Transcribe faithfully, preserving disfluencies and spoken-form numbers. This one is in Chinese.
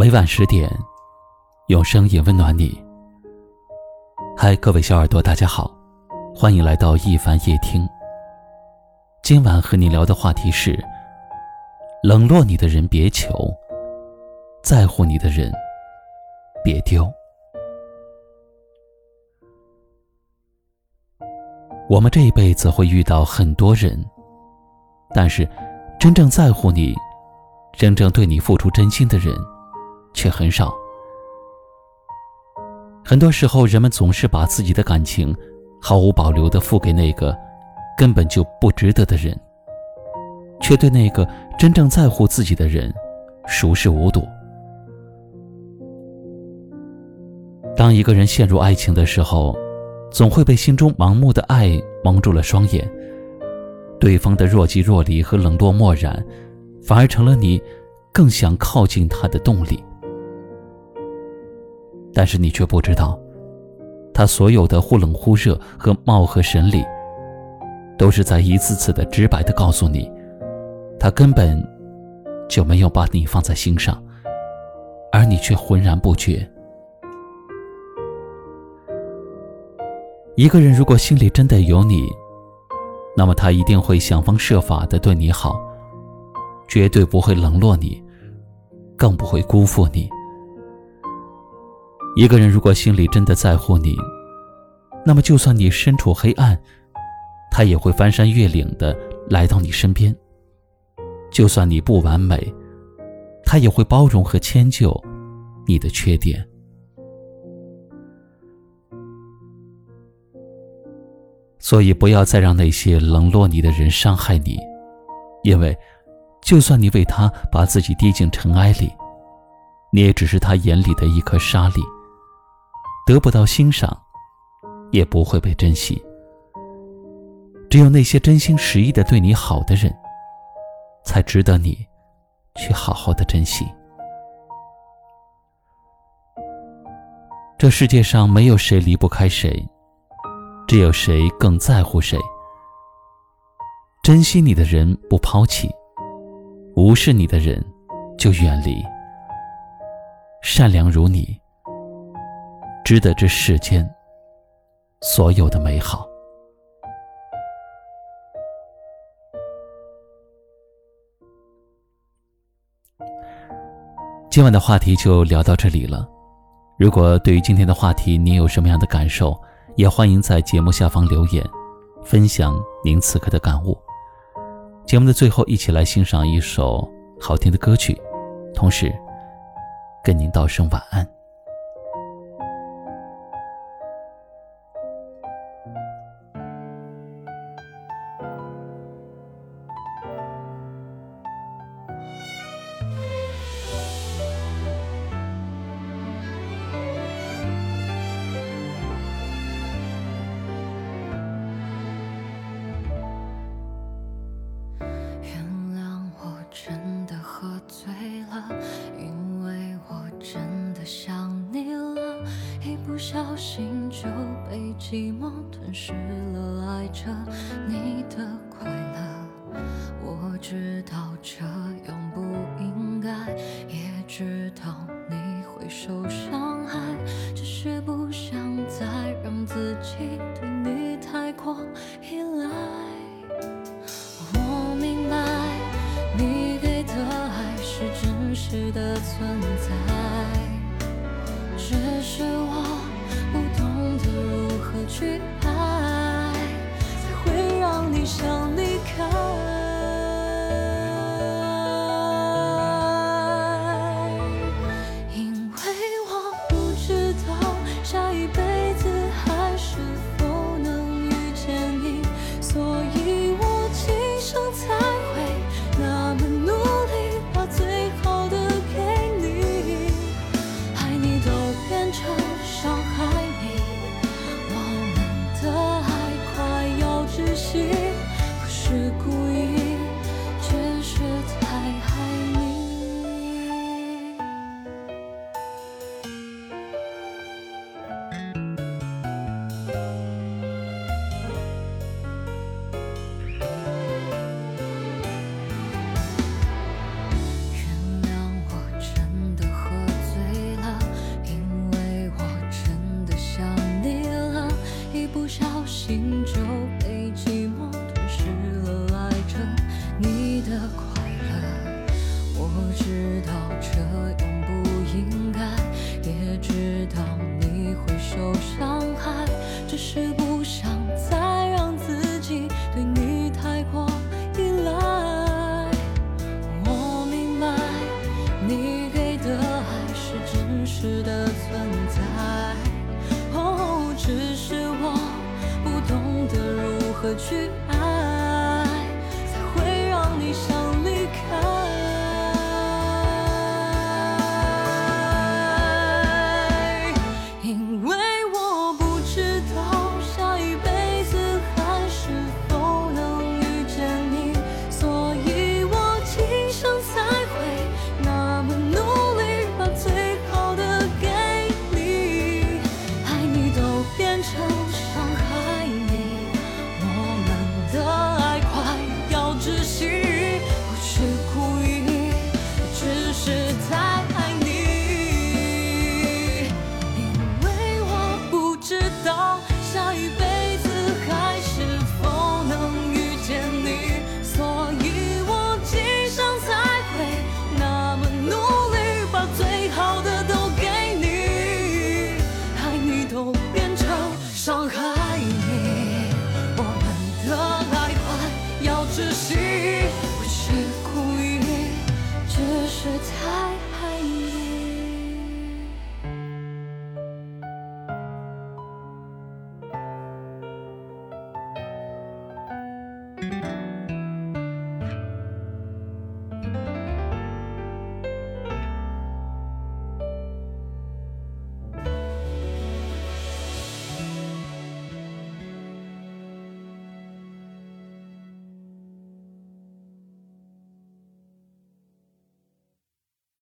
每晚十点，用声音温暖你。嗨，各位小耳朵，大家好，欢迎来到一帆夜听。今晚和你聊的话题是：冷落你的人别求，在乎你的人别丢。我们这一辈子会遇到很多人，但是真正在乎你、真正对你付出真心的人却很少。很多时候，人们总是把自己的感情毫无保留地付给那个根本就不值得的人，却对那个真正在乎自己的人熟视无睹。当一个人陷入爱情的时候，总会被心中盲目的爱蒙住了双眼，对方的若即若离和冷落漠然，反而成了你更想靠近他的动力。但是你却不知道，他所有的忽冷忽热和貌合神离，都是在一次次的直白的告诉你，他根本就没有把你放在心上，而你却浑然不觉。一个人如果心里真的有你，那么他一定会想方设法的对你好，绝对不会冷落你，更不会辜负你。一个人如果心里真的在乎你，那么就算你身处黑暗，他也会翻山越岭的来到你身边。就算你不完美，他也会包容和迁就你的缺点。所以不要再让那些冷落你的人伤害你，因为就算你为他把自己低进尘埃里，你也只是他眼里的一颗沙粒，得不到欣赏，也不会被珍惜。只有那些真心实意的对你好的人，才值得你去好好的珍惜。这世界上没有谁离不开谁，只有谁更在乎谁。珍惜你的人不抛弃，无视你的人就远离。善良如你，值得这世间所有的美好。今晚的话题就聊到这里了。如果对于今天的话题你有什么样的感受，也欢迎在节目下方留言，分享您此刻的感悟。节目的最后，一起来欣赏一首好听的歌曲，同时跟您道声晚安。小心就被寂寞吞噬了，爱着你的快乐。我知道这样不应该，也知道你会受伤害，只是不想再让自己对你太过依赖。我明白，你给的爱是真实的存在，只是我不懂得如何去爱，才会让你想离开。因为我不知道下一辈子还是否不想再让自己对你太过依赖。我明白你给的爱是真实的存在，哦，只是我不懂得如何去爱。